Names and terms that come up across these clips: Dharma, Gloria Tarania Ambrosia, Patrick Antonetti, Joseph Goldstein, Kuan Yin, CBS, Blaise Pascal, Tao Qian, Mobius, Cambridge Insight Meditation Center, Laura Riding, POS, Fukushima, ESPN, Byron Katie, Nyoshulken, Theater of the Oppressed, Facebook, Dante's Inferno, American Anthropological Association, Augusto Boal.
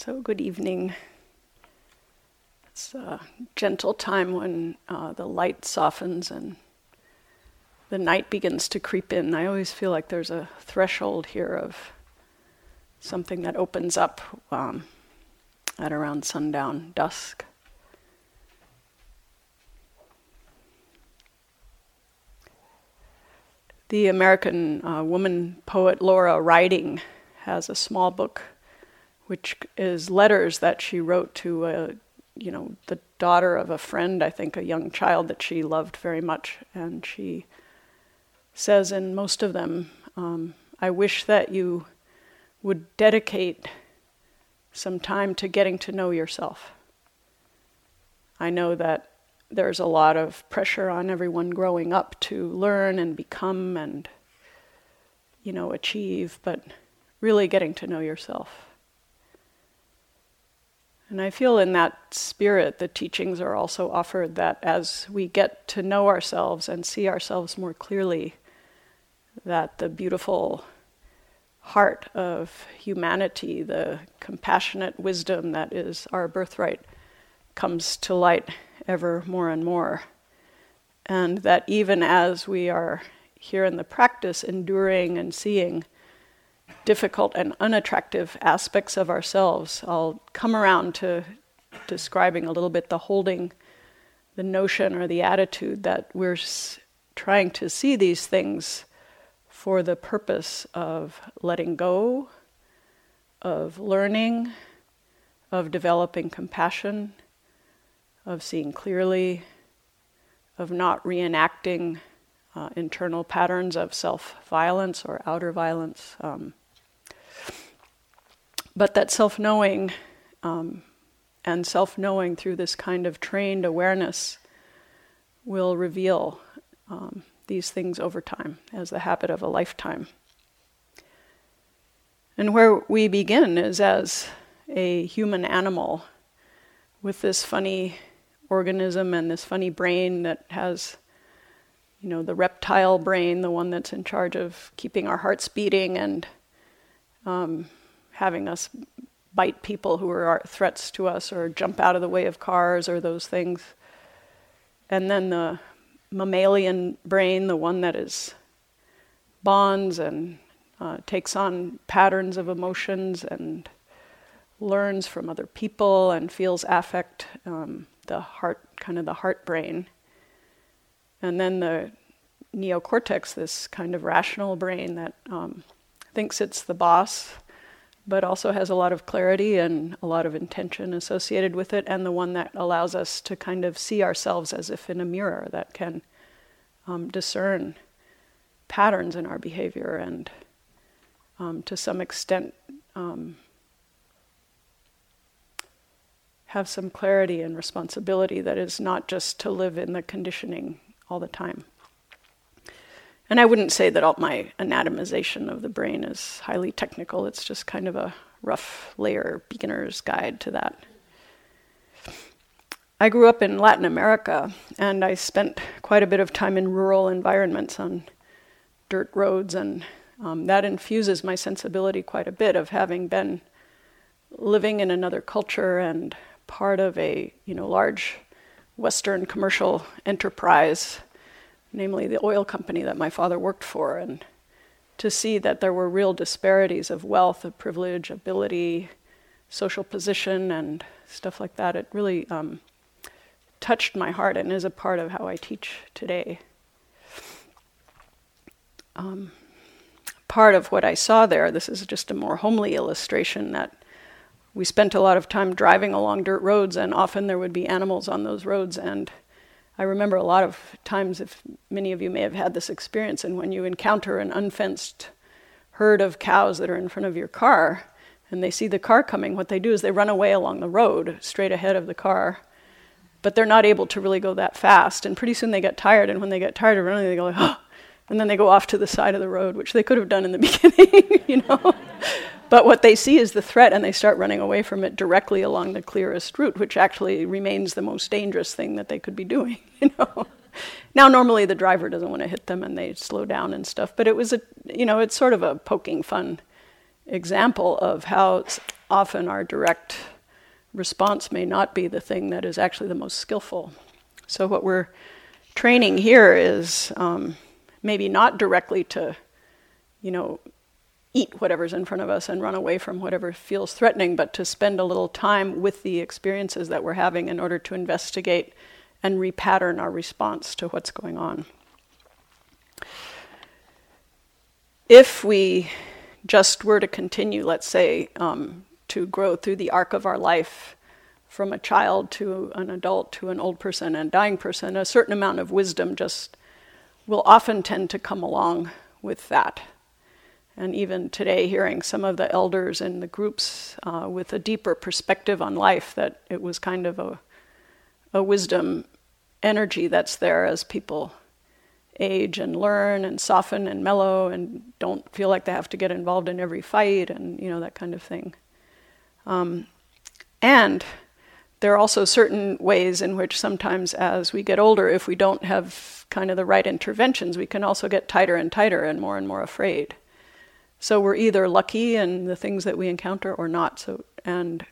So good evening. It's a gentle time when the light softens and the night begins to creep in. I always feel like there's a threshold here of something that opens up at around sundown, dusk. The American woman poet Laura Riding has a small book which is letters that she wrote to the daughter of a friend, I think, a young child that she loved very much. And she says in most of them, I wish that you would dedicate some time to getting to know yourself. I know that there's a lot of pressure on everyone growing up to learn and become and, achieve, but really getting to know yourself. And I feel in that spirit, the teachings are also offered that as we get to know ourselves and see ourselves more clearly, that the beautiful heart of humanity, the compassionate wisdom that is our birthright, comes to light ever more and more. And that even as we are here in the practice, enduring and seeing difficult and unattractive aspects of ourselves. I'll come around to describing a little bit the notion or the attitude that we're trying to see these things for the purpose of letting go, of learning, of developing compassion, of seeing clearly, of not reenacting internal patterns of self-violence or outer violence. But that self-knowing and self-knowing through this kind of trained awareness will reveal these things over time as the habit of a lifetime. And where we begin is as a human animal with this funny organism and this funny brain that has, the reptile brain, the one that's in charge of keeping our hearts beating and having us bite people who are threats to us or jump out of the way of cars or those things. And then the mammalian brain, the one that is bonds and takes on patterns of emotions and learns from other people and feels affect, the heart, kind of the heart brain. And then the neocortex, this kind of rational brain that thinks it's the boss, but also has a lot of clarity and a lot of intention associated with it, and the one that allows us to kind of see ourselves as if in a mirror that can discern patterns in our behavior and to some extent have some clarity and responsibility that is not just to live in the conditioning all the time. And I wouldn't say that all my anatomization of the brain is highly technical. It's just kind of a rough layer beginner's guide to that. I grew up in Latin America, and I spent quite a bit of time in rural environments on dirt roads, and that infuses my sensibility quite a bit of having been living in another culture and part of a large Western commercial enterprise, namely the oil company that my father worked for, and to see that there were real disparities of wealth, of privilege, ability, social position, and stuff like that. It really touched my heart and is a part of how I teach today. Part of what I saw there, this is just a more homely illustration, that we spent a lot of time driving along dirt roads, and often there would be animals on those roads. And I remember a lot of times, if many of you may have had this experience, and when you encounter an unfenced herd of cows that are in front of your car, and they see the car coming, what they do is they run away along the road, straight ahead of the car, but they're not able to really go that fast. And pretty soon they get tired, and when they get tired of running, they go like, oh, and then they go off to the side of the road, which they could have done in the beginning, But what they see is the threat, and they start running away from it directly along the clearest route, which actually remains the most dangerous thing that they could be doing, Now, normally the driver doesn't want to hit them, and they slow down and stuff, but it was it's sort of a poking fun example of how often our direct response may not be the thing that is actually the most skillful. So what we're training here is maybe not directly to, eat whatever's in front of us and run away from whatever feels threatening, but to spend a little time with the experiences that we're having in order to investigate and repattern our response to what's going on. If we just were to continue, let's say, to grow through the arc of our life from a child to an adult to an old person and dying person, a certain amount of wisdom just will often tend to come along with that. And even today, hearing some of the elders in the groups with a deeper perspective on life, that it was kind of a wisdom energy that's there as people age and learn and soften and mellow and don't feel like they have to get involved in every fight and, that kind of thing. And there are also certain ways in which sometimes as we get older, if we don't have kind of the right interventions, we can also get tighter and tighter and more afraid. So we're either lucky in the things that we encounter or not. And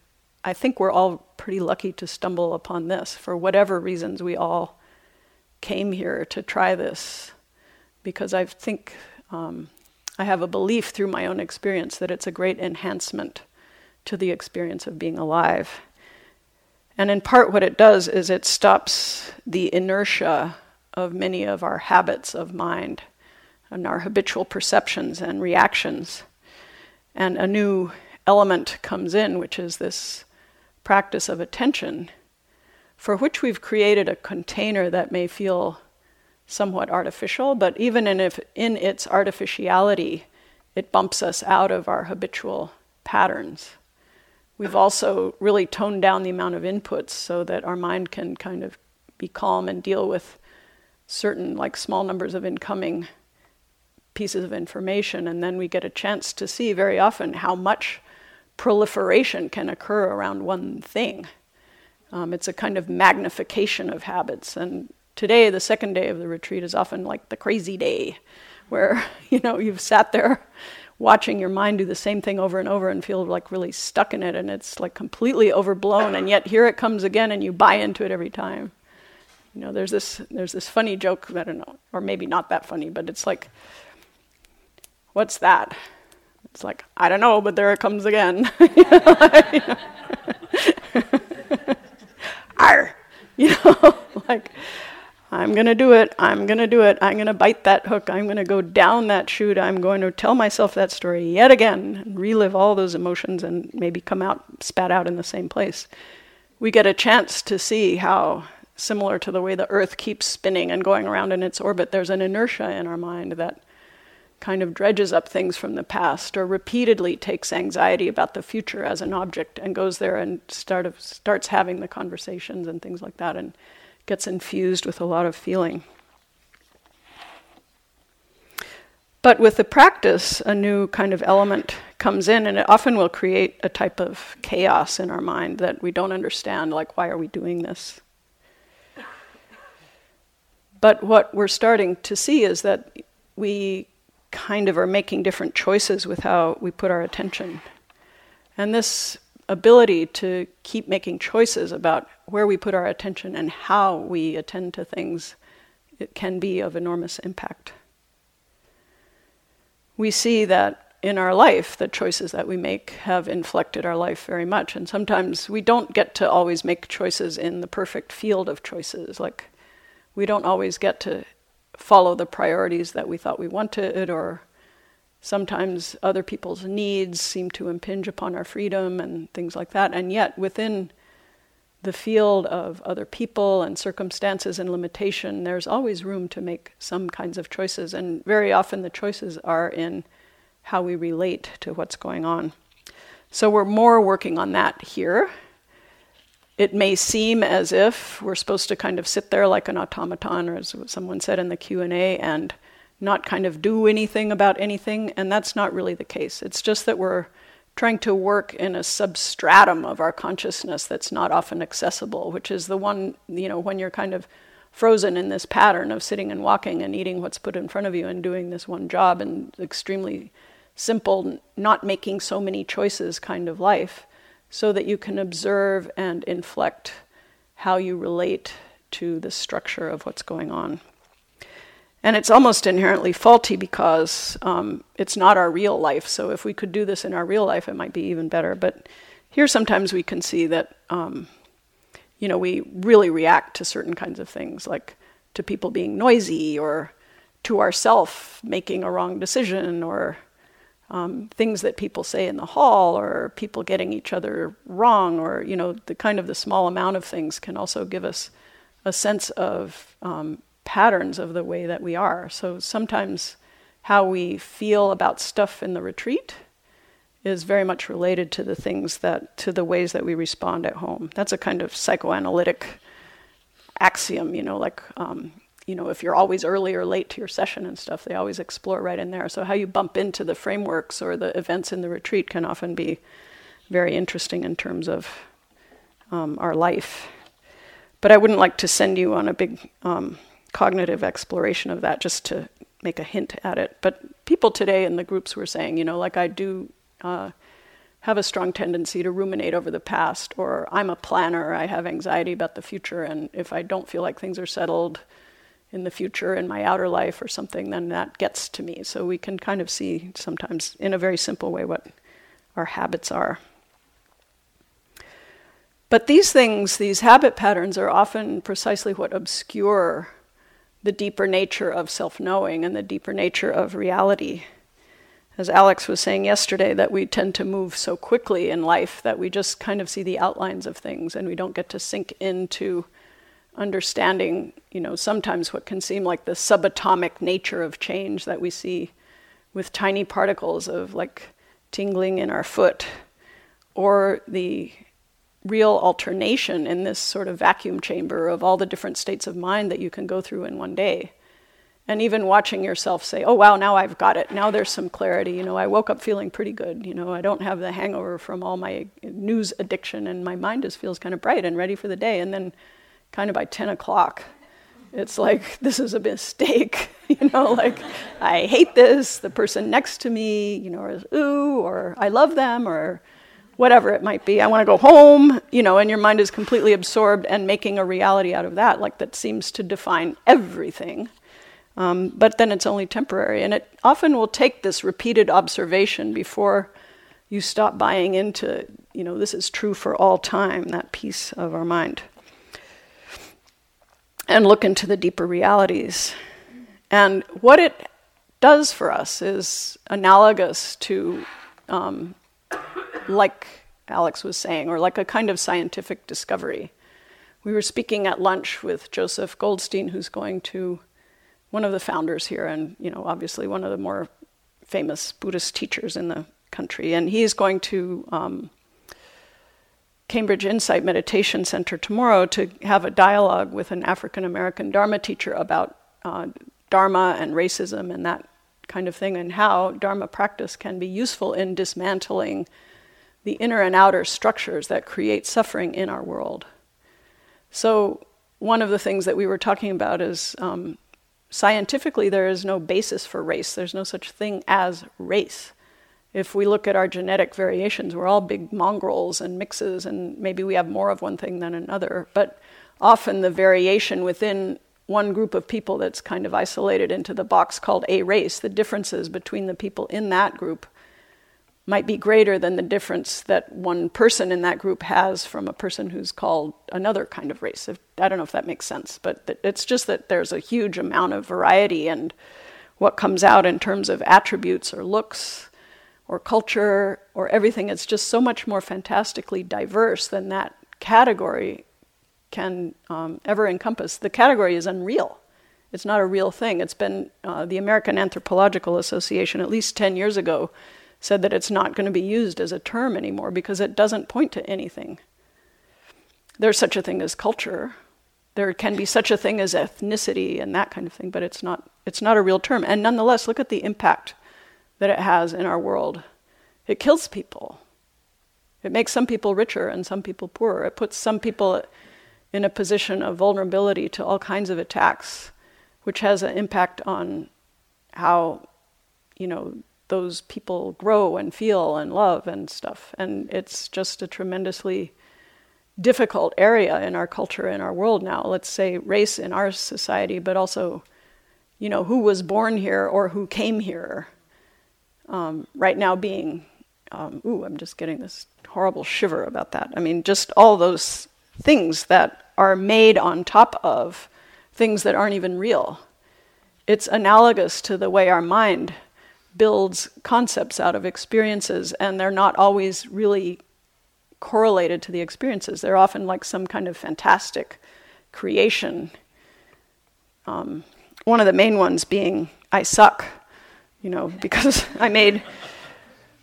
I think we're all pretty lucky to stumble upon this. For whatever reasons, we all came here to try this, because I think I have a belief through my own experience that it's a great enhancement to the experience of being alive. And in part what it does is it stops the inertia of many of our habits of mind and our habitual perceptions and reactions. And a new element comes in, which is this practice of attention, for which we've created a container that may feel somewhat artificial, but even in its artificiality, it bumps us out of our habitual patterns. We've also really toned down the amount of inputs so that our mind can kind of be calm and deal with certain small numbers of incoming pieces of information, and then we get a chance to see very often how much proliferation can occur around one thing. It's a kind of magnification of habits, and today, the second day of the retreat, is often like the crazy day where, you've sat there watching your mind do the same thing over and over and feel really stuck in it, and it's completely overblown, and yet here it comes again and you buy into it every time. There's this funny joke, I don't know, or maybe not that funny, but it's what's that? It's I don't know, but there it comes again. Arr! I'm going to do it, I'm going to bite that hook, I'm going to go down that chute, I'm going to tell myself that story yet again, and relive all those emotions and maybe spat out in the same place. We get a chance to see how, similar to the way the Earth keeps spinning and going around in its orbit, there's an inertia in our mind that kind of dredges up things from the past or repeatedly takes anxiety about the future as an object and goes there and starts having the conversations and things like that and gets infused with a lot of feeling. But with the practice, a new kind of element comes in, and it often will create a type of chaos in our mind that we don't understand, why are we doing this? But what we're starting to see is that we kind of are making different choices with how we put our attention. And this ability to keep making choices about where we put our attention and how we attend to things, it can be of enormous impact. We see that in our life, the choices that we make have inflected our life very much. And sometimes we don't get to always make choices in the perfect field of choices. We don't always get to follow the priorities that we thought we wanted, or sometimes other people's needs seem to impinge upon our freedom and things like that. And yet within the field of other people and circumstances and limitation, there's always room to make some kinds of choices. And very often the choices are in how we relate to what's going on. So we're more working on that here. It may seem as if we're supposed to kind of sit there like an automaton, or as someone said in the Q&A, and not kind of do anything about anything, and that's not really the case. It's just that we're trying to work in a substratum of our consciousness that's not often accessible, which is the one, when you're kind of frozen in this pattern of sitting and walking and eating what's put in front of you and doing this one job in extremely simple, not making so many choices kind of life, so that you can observe and inflect how you relate to the structure of what's going on. And it's almost inherently faulty because it's not our real life. So if we could do this in our real life, it might be even better. But here sometimes we can see that, we really react to certain kinds of things, like to people being noisy or to ourself making a wrong decision or things that people say in the hall or people getting each other wrong or, the small amount of things can also give us a sense of patterns of the way that we are. So sometimes how we feel about stuff in the retreat is very much related to the ways that we respond at home. That's a kind of psychoanalytic axiom, if you're always early or late to your session and stuff, they always explore right in there. So how you bump into the frameworks or the events in the retreat can often be very interesting in terms of our life. But I wouldn't like to send you on a big cognitive exploration of that, just to make a hint at it. But people today in the groups were saying, I do have a strong tendency to ruminate over the past, or I'm a planner, I have anxiety about the future, and if I don't feel like things are settled in the future in my outer life or something, then that gets to me. So we can kind of see sometimes in a very simple way what our habits are. But these things, these habit patterns, are often precisely what obscure the deeper nature of self-knowing and the deeper nature of reality. As Alex was saying yesterday, that we tend to move so quickly in life that we just kind of see the outlines of things and we don't get to sink into understanding, sometimes what can seem like the subatomic nature of change that we see with tiny particles of like tingling in our foot, or the real alternation in this sort of vacuum chamber of all the different states of mind that you can go through in one day. And even watching yourself say, oh, wow, now I've got it. Now there's some clarity. I woke up feeling pretty good. I don't have the hangover from all my news addiction, and my mind just feels kind of bright and ready for the day. And then kind of by 10 o'clock, it's like, this is a mistake. I hate this. The person next to me, is ooh, or I love them, or whatever it might be, I want to go home, and your mind is completely absorbed and making a reality out of that, like that seems to define everything. But then it's only temporary, and it often will take this repeated observation before you stop buying into, this is true for all time, that piece of our mind, and look into the deeper realities. And what it does for us is analogous to like Alex was saying, or like a kind of scientific discovery. We were speaking at lunch with Joseph Goldstein, who's going to, one of the founders here, and obviously one of the more famous Buddhist teachers in the country, and he's going to Cambridge Insight Meditation Center tomorrow to have a dialogue with an African-American Dharma teacher about Dharma and racism and that kind of thing, and how Dharma practice can be useful in dismantling the inner and outer structures that create suffering in our world. So one of the things that we were talking about is scientifically there is no basis for race. There's no such thing as race. If we look at our genetic variations, we're all big mongrels and mixes, and maybe we have more of one thing than another. But often the variation within one group of people that's kind of isolated into the box called a race, the differences between the people in that group might be greater than the difference that one person in that group has from a person who's called another kind of race. I don't know if that makes sense, but it's just that there's a huge amount of variety, and what comes out in terms of attributes or looks or culture or everything, it's just so much more fantastically diverse than that category can ever encompass. The category is unreal. It's not a real thing. It's been, the American Anthropological Association, at least 10 years ago, said that it's not going to be used as a term anymore because it doesn't point to anything. There's such a thing as culture. There can be such a thing as ethnicity and that kind of thing, but it's not a real term. And nonetheless, look at the impact that it has in our world. It kills people. It makes some people richer and some people poorer. It puts some people in a position of vulnerability to all kinds of attacks, which has an impact on how those people grow and feel and love and stuff. And it's just a tremendously difficult area in our culture, in our world now. Let's say race in our society, but also, you know, who was born here or who came here. Right now being, I'm just getting this horrible shiver about that. I mean, just all those things that are made on top of things that aren't even real. It's analogous to the way our mind builds concepts out of experiences, and they're not always really correlated to the experiences. They're often like some kind of fantastic creation. One of the main ones being, I suck, you know, because I made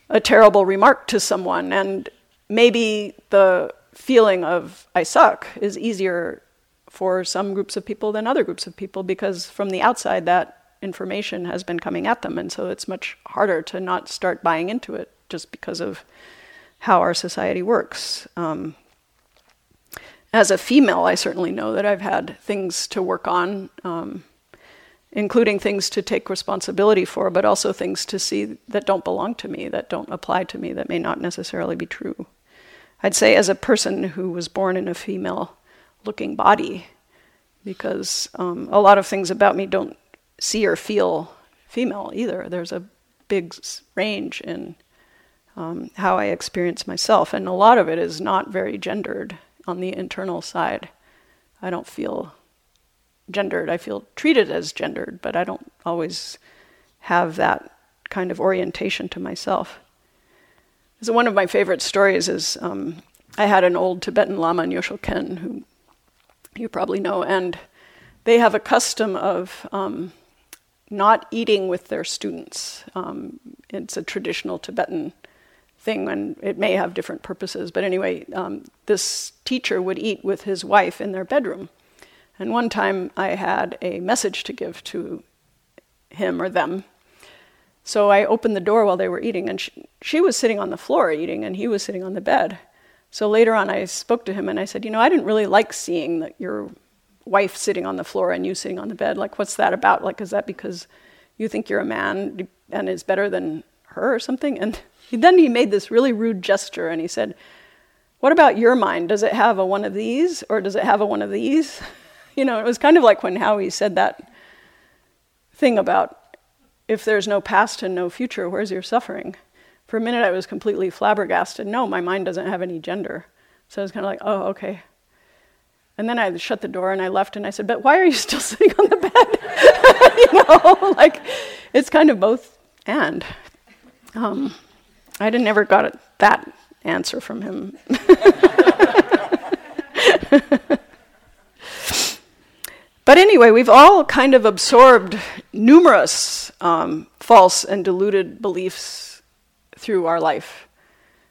a terrible remark to someone, and maybe the feeling of I suck is easier for some groups of people than other groups of people, because from the outside that information has been coming at them, and so it's much harder to not start buying into it just because of how our society works. As a female, I certainly know that I've had things to work on, including things to take responsibility for, but also things to see that don't belong to me, that don't apply to me, that may not necessarily be true. I'd say as a person who was born in a female-looking body, because a lot of things about me don't see or feel female either. There's a big range in how I experience myself, and a lot of it is not very gendered on the internal side. I don't feel gendered. I feel treated as gendered, but I don't always have that kind of orientation to myself. So one of my favorite stories is I had an old Tibetan Lama, Nyoshulken, who you probably know, and they have a custom of not eating with their students. It's a traditional Tibetan thing, and it may have different purposes. But anyway, this teacher would eat with his wife in their bedroom. And one time I had a message to give to him or them. So I opened the door while they were eating, and she was sitting on the floor eating, and he was sitting on the bed. So later on, I spoke to him, and I said, you know, I didn't really like seeing that your wife sitting on the floor and you sitting on the bed. Like, what's that about? Like, is that because you think you're a man and is better than her or something? And then he made this really rude gesture, and he said, what about your mind? Does it have a one of these, or does it have a one of these? You know, it was kind of like when Howie said that thing about, if there's no past and no future, where's your suffering? For a minute, I was completely flabbergasted. No, my mind doesn't have any gender. So I was kind of like, oh, okay. And then I shut the door and I left, and I said, but why are you still sitting on the bed? You know, like, it's kind of both and. I never got that answer from him. But anyway, we've all kind of absorbed numerous false and deluded beliefs through our life.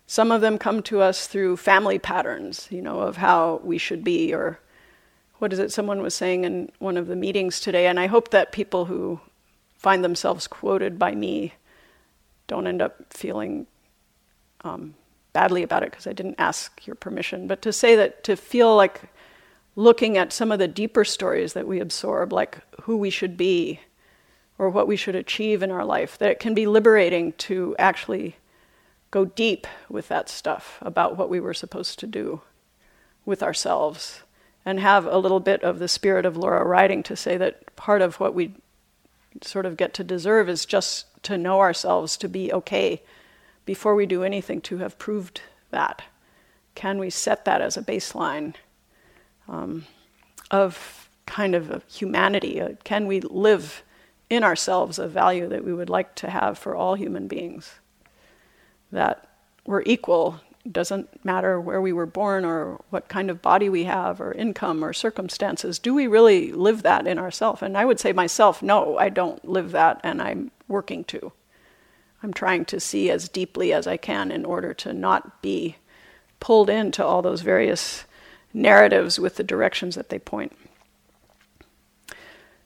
Some of them come to us through family patterns, you know, of how we should be, or what is it someone was saying in one of the meetings today, and I hope that people who find themselves quoted by me don't end up feeling badly about it because I didn't ask your permission, but to say that, to feel like looking at some of the deeper stories that we absorb, like who we should be or what we should achieve in our life, that it can be liberating to actually go deep with that stuff about what we were supposed to do with ourselves, and have a little bit of the spirit of Laura Riding to say that part of what we sort of get to deserve is just to know ourselves, to be okay before we do anything, to have proved that. Can we set that as a baseline? Of kind of a humanity. Can we live in ourselves a value that we would like to have for all human beings? That we're equal, doesn't matter where we were born or what kind of body we have or income or circumstances. Do we really live that in ourselves? And I would say myself, no, I don't live that, and I'm working to. I'm trying to see as deeply as I can in order to not be pulled into all those various narratives with the directions that they point.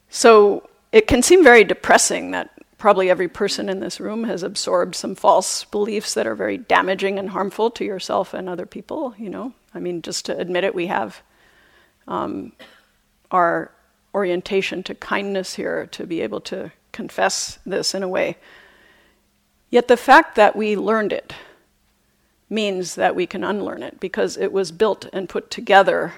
So it can seem very depressing that probably every person in this room has absorbed some false beliefs that are very damaging and harmful to yourself and other people, you know. I mean, just to admit it, we have our orientation to kindness here, to be able to confess this in a way Yet the fact that we learned it means that we can unlearn it, because it was built and put together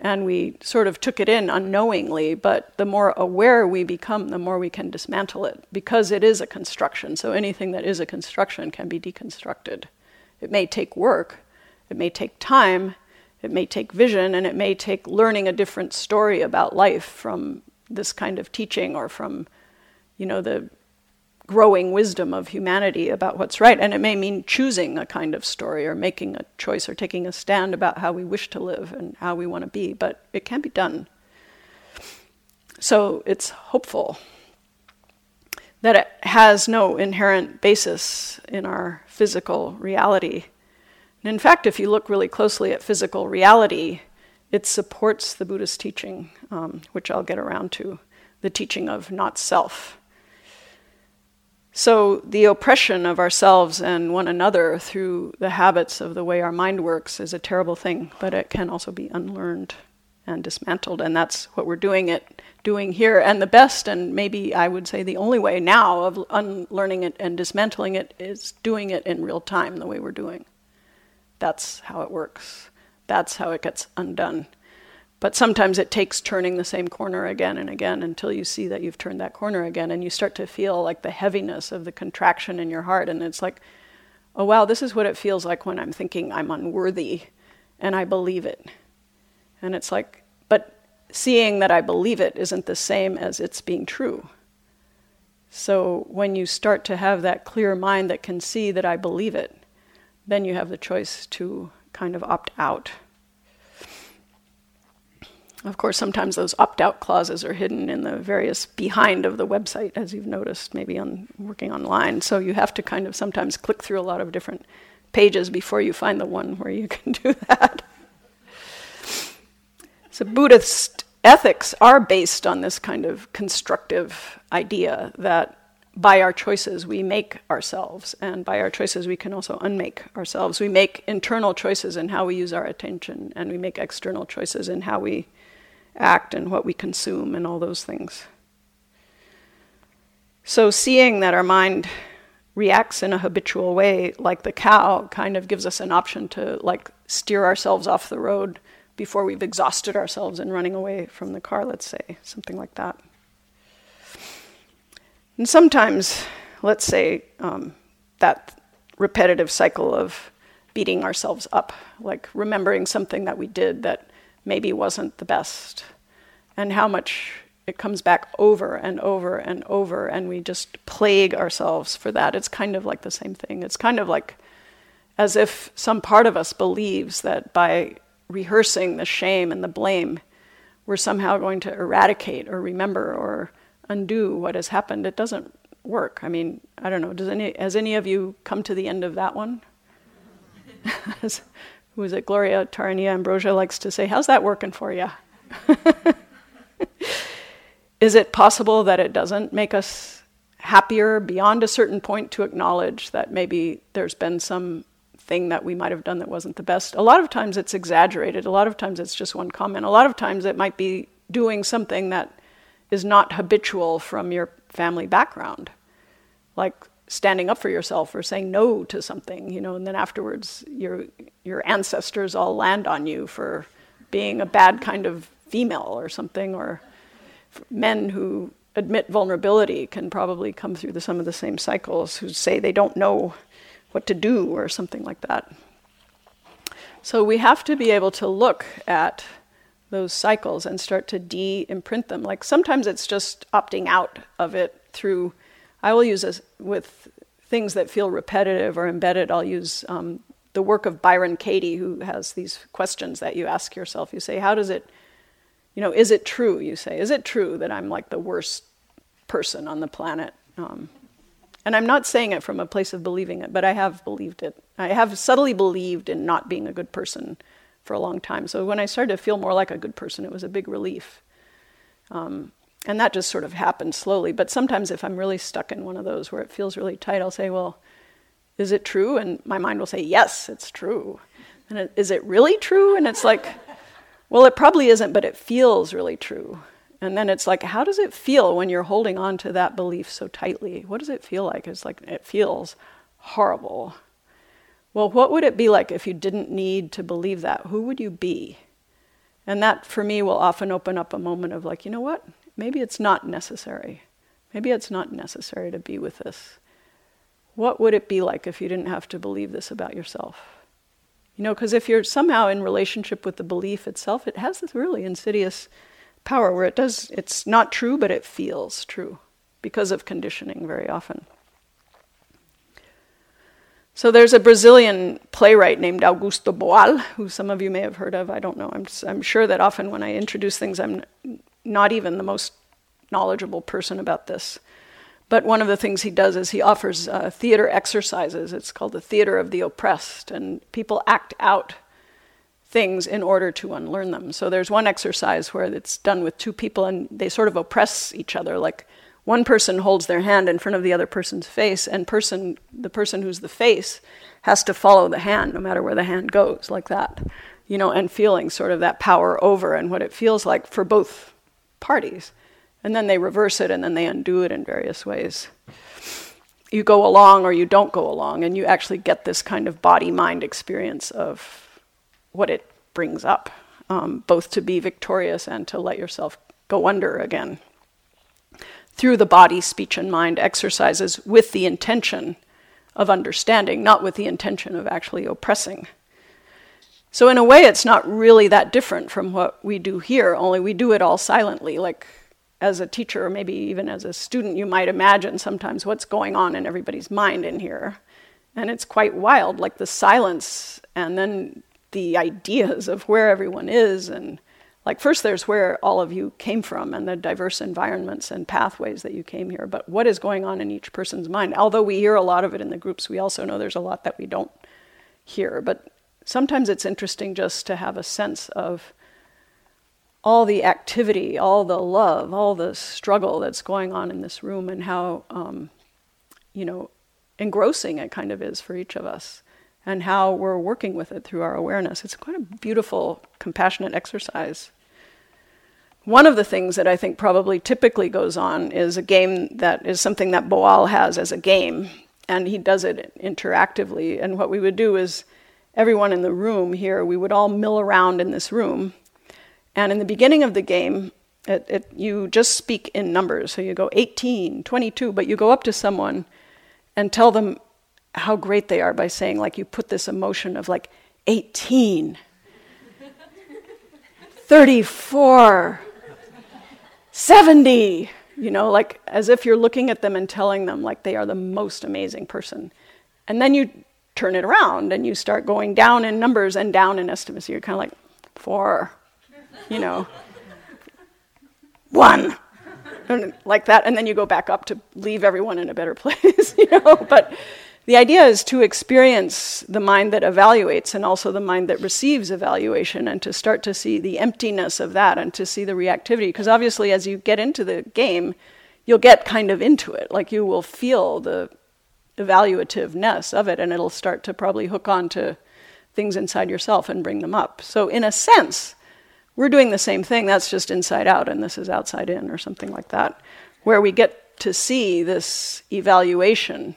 and we sort of took it in unknowingly, but the more aware we become, the more we can dismantle it, because it is a construction. So anything that is a construction can be deconstructed. It may take work, it may take time, it may take vision, and it may take learning a different story about life from this kind of teaching, or from, you know, the growing wisdom of humanity about what's right. And it may mean choosing a kind of story, or making a choice, or taking a stand about how we wish to live and how we want to be, but it can be done. So it's hopeful that it has no inherent basis in our physical reality. And in fact, if you look really closely at physical reality, it supports the Buddhist teaching, which I'll get around to, the teaching of not self. So the oppression of ourselves and one another through the habits of the way our mind works is a terrible thing, but it can also be unlearned and dismantled, and that's what we're doing here. And the best, and maybe I would say the only way now of unlearning it and dismantling it, is doing it in real time the way we're doing. That's how it works. That's how it gets undone. But sometimes it takes turning the same corner again and again until you see that you've turned that corner again, and you start to feel like the heaviness of the contraction in your heart. And it's like, oh wow, this is what it feels like when I'm thinking I'm unworthy, and I believe it. And it's like, but seeing that I believe it isn't the same as it's being true. So when you start to have that clear mind that can see that I believe it, then you have the choice to kind of opt out. Of course, sometimes those opt-out clauses are hidden in the various behind of the website, as you've noticed, maybe on working online. So you have to kind of sometimes click through a lot of different pages before you find the one where you can do that. So Buddhist ethics are based on this kind of constructive idea that by our choices we make ourselves, and by our choices we can also unmake ourselves. We make internal choices in how we use our attention, and we make external choices in how we act and what we consume and all those things. So seeing that our mind reacts in a habitual way, like the cow, kind of gives us an option to like steer ourselves off the road before we've exhausted ourselves in running away from the car, let's say, something like that. And sometimes, let's say, that repetitive cycle of beating ourselves up, like remembering something that we did that maybe wasn't the best, and how much it comes back over and over and over, and we just plague ourselves for that. It's kind of like the same thing. It's kind of like as if some part of us believes that by rehearsing the shame and the blame, we're somehow going to eradicate or remember or undo what has happened. It doesn't work. I mean, I don't know, has any of you come to the end of that one? Who is it? Gloria Tarania Ambrosia likes to say, how's that working for you? Is it possible that it doesn't make us happier beyond a certain point to acknowledge that maybe there's been some thing that we might have done that wasn't the best? A lot of times it's exaggerated. A lot of times it's just one comment. A lot of times it might be doing something that is not habitual from your family background, like standing up for yourself or saying no to something, you know, and then afterwards your ancestors all land on you for being a bad kind of female or something. Or men who admit vulnerability can probably come through some of the same cycles, who say they don't know what to do or something like that. So we have to be able to look at those cycles and start to de-imprint them. Like sometimes it's just opting out of it through, I will use this with things that feel repetitive or embedded. I'll use the work of Byron Katie, who has these questions that you ask yourself. You say, how does it, you know, is it true? You say, is it true that I'm like the worst person on the planet? And I'm not saying it from a place of believing it, but I have believed it. I have subtly believed in not being a good person for a long time. So when I started to feel more like a good person, it was a big relief. And that just sort of happens slowly. But sometimes if I'm really stuck in one of those where it feels really tight, I'll say, well, is it true? And my mind will say, yes, it's true. And is it really true? And it's like, well, it probably isn't, but it feels really true. And then it's like, how does it feel when you're holding on to that belief so tightly? What does it feel like? It's like, it feels horrible. Well, what would it be like if you didn't need to believe that? Who would you be? And that, for me, will often open up a moment of like, you know what? Maybe it's not necessary. Maybe it's not necessary to be with this. What would it be like if you didn't have to believe this about yourself? You know, because if you're somehow in relationship with the belief itself, it has this really insidious power where it's not true, but it feels true because of conditioning very often. So there's a Brazilian playwright named Augusto Boal, who some of you may have heard of. I don't know. I'm sure that often when I introduce things, I'm not even the most knowledgeable person about this. But one of the things he does is he offers theater exercises. It's called the Theater of the Oppressed, and people act out things in order to unlearn them. So there's one exercise where it's done with two people, and they sort of oppress each other. Like, one person holds their hand in front of the other person's face, and the person who's the face has to follow the hand, no matter where the hand goes, like that, you know, and feeling sort of that power over and what it feels like for both parties. And then they reverse it, and then they undo it in various ways. You go along or you don't go along, and you actually get this kind of body-mind experience of what it brings up, both to be victorious and to let yourself go under again, through the body, speech, and mind exercises with the intention of understanding, not with the intention of actually oppressing. So in a way, it's not really that different from what we do here, only we do it all silently. Like, as a teacher, or maybe even as a student, you might imagine sometimes what's going on in everybody's mind in here. And it's quite wild, like the silence, and then the ideas of where everyone is. And like, first there's where all of you came from and the diverse environments and pathways that you came here, but what is going on in each person's mind? Although we hear a lot of it in the groups, we also know there's a lot that we don't hear. But sometimes it's interesting just to have a sense of all the activity, all the love, all the struggle that's going on in this room, and how you know, engrossing it kind of is for each of us, and how we're working with it through our awareness. It's quite a beautiful, compassionate exercise. One of the things that I think probably typically goes on is a game that is something that Boal has as a game, and he does it interactively. And what we would do is, everyone in the room here, we would all mill around in this room, and in the beginning of the game, you just speak in numbers. So you go 18, 22, but you go up to someone and tell them how great they are by saying, like, you put this emotion of like 18, 34, 70, you know, like as if you're looking at them and telling them like they are the most amazing person. And then you turn it around and you start going down in numbers and down in estimates. So you're kind of like 4, you know, 1. Like that, and then you go back up to leave everyone in a better place, you know. But the idea is to experience the mind that evaluates and also the mind that receives evaluation, and to start to see the emptiness of that and to see the reactivity. Because obviously as you get into the game, you'll get kind of into it. Like, you will feel the evaluativeness of it, and it'll start to probably hook on to things inside yourself and bring them up. So in a sense, we're doing the same thing. That's just inside out, and this is outside in, or something like that, where we get to see this evaluation.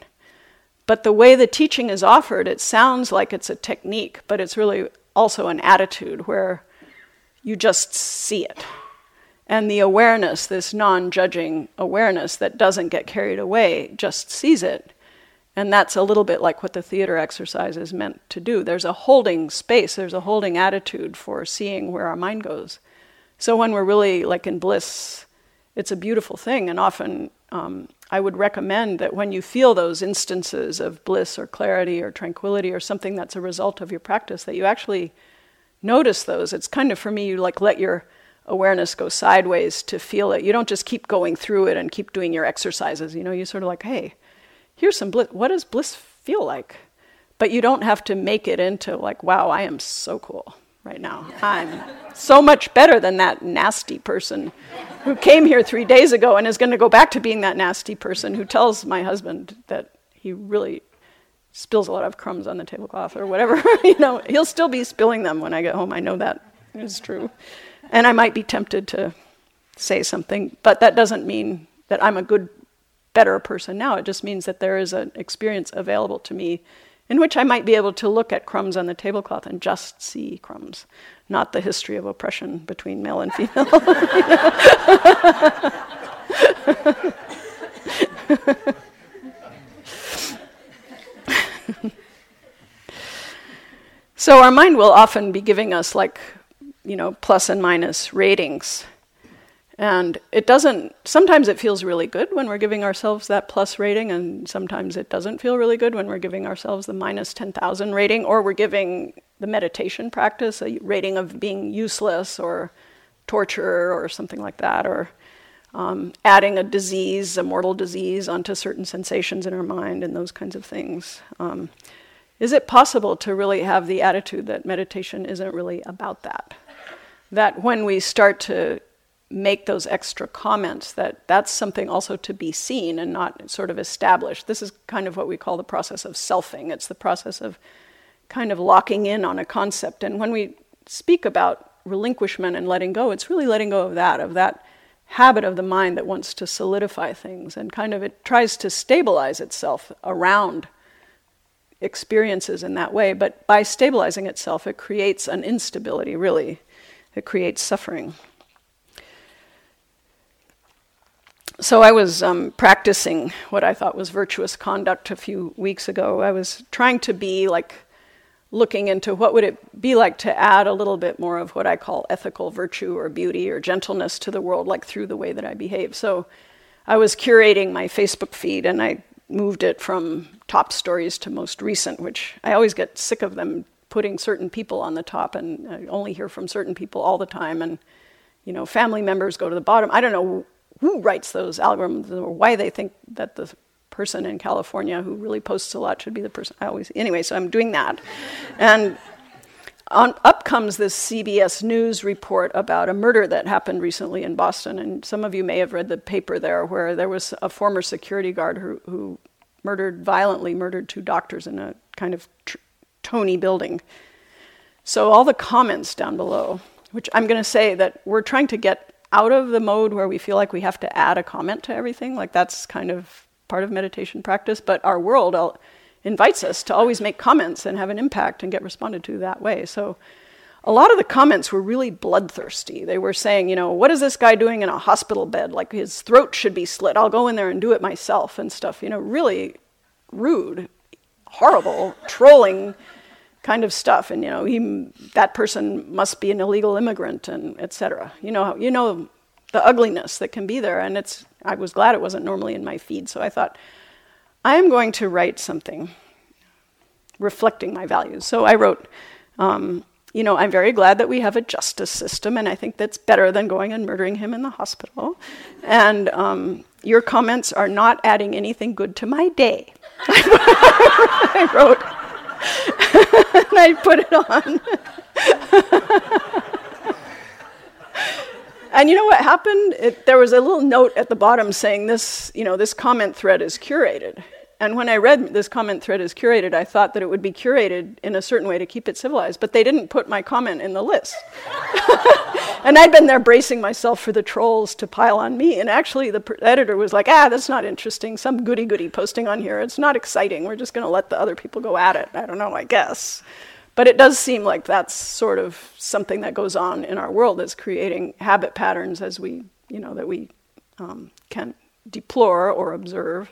But the way the teaching is offered, it sounds like it's a technique, but it's really also an attitude where you just see it. And the awareness, this non-judging awareness that doesn't get carried away, just sees it. And that's a little bit like what the theater exercise is meant to do. There's a holding space, there's a holding attitude for seeing where our mind goes. So when we're really like in bliss, it's a beautiful thing, and often I would recommend that when you feel those instances of bliss or clarity or tranquility or something that's a result of your practice, that you actually notice those. It's kind of, for me, you like let your awareness go sideways to feel it. You don't just keep going through it and keep doing your exercises. You know, you sort of like, hey, here's some bliss. What does bliss feel like? But you don't have to make it into like, wow, I am so cool right now. I'm so much better than that nasty person who came here 3 days ago and is going to go back to being that nasty person who tells my husband that he really spills a lot of crumbs on the tablecloth or whatever. You know, he'll still be spilling them when I get home. I know that is true. And I might be tempted to say something, but that doesn't mean that I'm a good, better person now. It just means that there is an experience available to me in which I might be able to look at crumbs on the tablecloth and just see crumbs, not the history of oppression between male and female. So our mind will often be giving us, like, you know, plus and minus ratings. And it doesn't, sometimes it feels really good when we're giving ourselves that plus rating, and sometimes it doesn't feel really good when we're giving ourselves the minus 10,000 rating, or we're giving the meditation practice a rating of being useless or torture or something like that, or adding a disease, a mortal disease, onto certain sensations in our mind and those kinds of things. Is it possible to really have the attitude that meditation isn't really about that? That when we start to make those extra comments, that that's something also to be seen and not sort of established. This is kind of what we call the process of selfing. It's the process of kind of locking in on a concept. And when we speak about relinquishment and letting go, it's really letting go of that habit of the mind that wants to solidify things, and kind of it tries to stabilize itself around experiences in that way. But by stabilizing itself, it creates an instability, really. It creates suffering. So I was practicing what I thought was virtuous conduct a few weeks ago. I was trying to be like looking into what would it be like to add a little bit more of what I call ethical virtue or beauty or gentleness to the world, like through the way that I behave. So I was curating my Facebook feed, and I moved it from top stories to most recent, which I always get sick of them putting certain people on the top, and I only hear from certain people all the time, and, you know, family members go to the bottom. I don't know who writes those algorithms or why they think that the person in California who really posts a lot should be the person I always... Anyway, so I'm doing that. And up comes this CBS News report about a murder that happened recently in Boston. And some of you may have read the paper there, where there was a former security guard who violently murdered two doctors in a kind of Tony building. So all the comments down below, which I'm going to say that we're trying to get out of the mode where we feel like we have to add a comment to everything, like that's kind of part of meditation practice, but our world invites us to always make comments and have an impact and get responded to that way. So a lot of the comments were really bloodthirsty. They were saying, you know, what is this guy doing in a hospital bed? Like, his throat should be slit. I'll go in there and do it myself and stuff. You know, really rude, horrible, trolling kind of stuff. And, you know, that person must be an illegal immigrant, and et cetera. You know the ugliness that can be there. And I was glad it wasn't normally in my feed. So I thought, I am going to write something reflecting my values. So I wrote, you know, I'm very glad that we have a justice system, and I think that's better than going and murdering him in the hospital. And your comments are not adding anything good to my day. I wrote... and I put it on. And you know what happened? There was a little note at the bottom saying this, you know, this comment thread is curated. And when I read this comment thread is curated, I thought that it would be curated in a certain way to keep it civilized, but they didn't put my comment in the list. And I'd been there bracing myself for the trolls to pile on me, and actually the editor was like, that's not interesting, some goody-goody posting on here, it's not exciting, we're just going to let the other people go at it. I don't know, I guess. But it does seem like that's sort of something that goes on in our world, that's creating habit patterns as we, you know, that we can deplore or observe.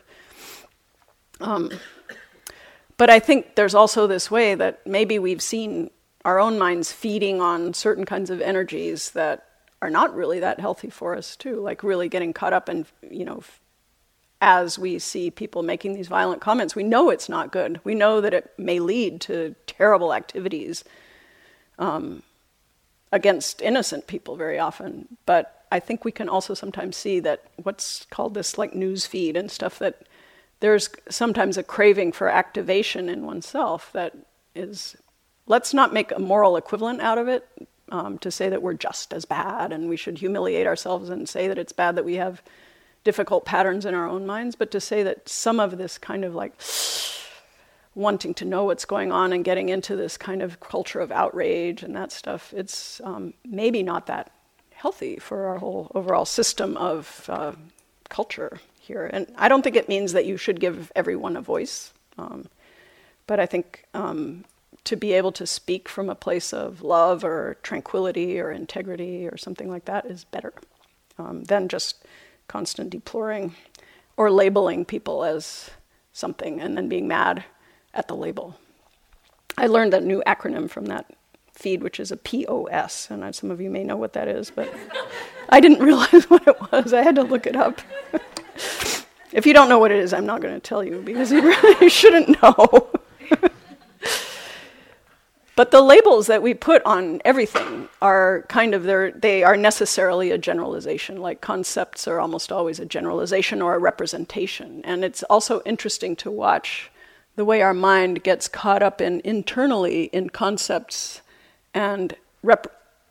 But I think there's also this way that maybe we've seen our own minds feeding on certain kinds of energies that are not really that healthy for us too, like really getting caught up in, you know, as we see people making these violent comments, we know it's not good. We know that it may lead to terrible activities against innocent people very often. But I think we can also sometimes see that what's called this like news feed and stuff, that there's sometimes a craving for activation in oneself that is, let's not make a moral equivalent out of it, to say that we're just as bad and we should humiliate ourselves and say that it's bad that we have difficult patterns in our own minds, but to say that some of this kind of like wanting to know what's going on and getting into this kind of culture of outrage and that stuff, it's maybe not that healthy for our whole overall system of culture here. And I don't think it means that you should give everyone a voice, but I think to be able to speak from a place of love or tranquility or integrity or something like that is better than just constant deploring or labeling people as something and then being mad at the label. I learned that new acronym from that feed, which is a POS, and some of you may know what that is, but I didn't realize what it was. I had to look it up. If you don't know what it is, I'm not going to tell you, because you really shouldn't know. But the labels that we put on everything are kind of, they are necessarily a generalization, like concepts are almost always a generalization or a representation. And it's also interesting to watch the way our mind gets caught up internally in concepts and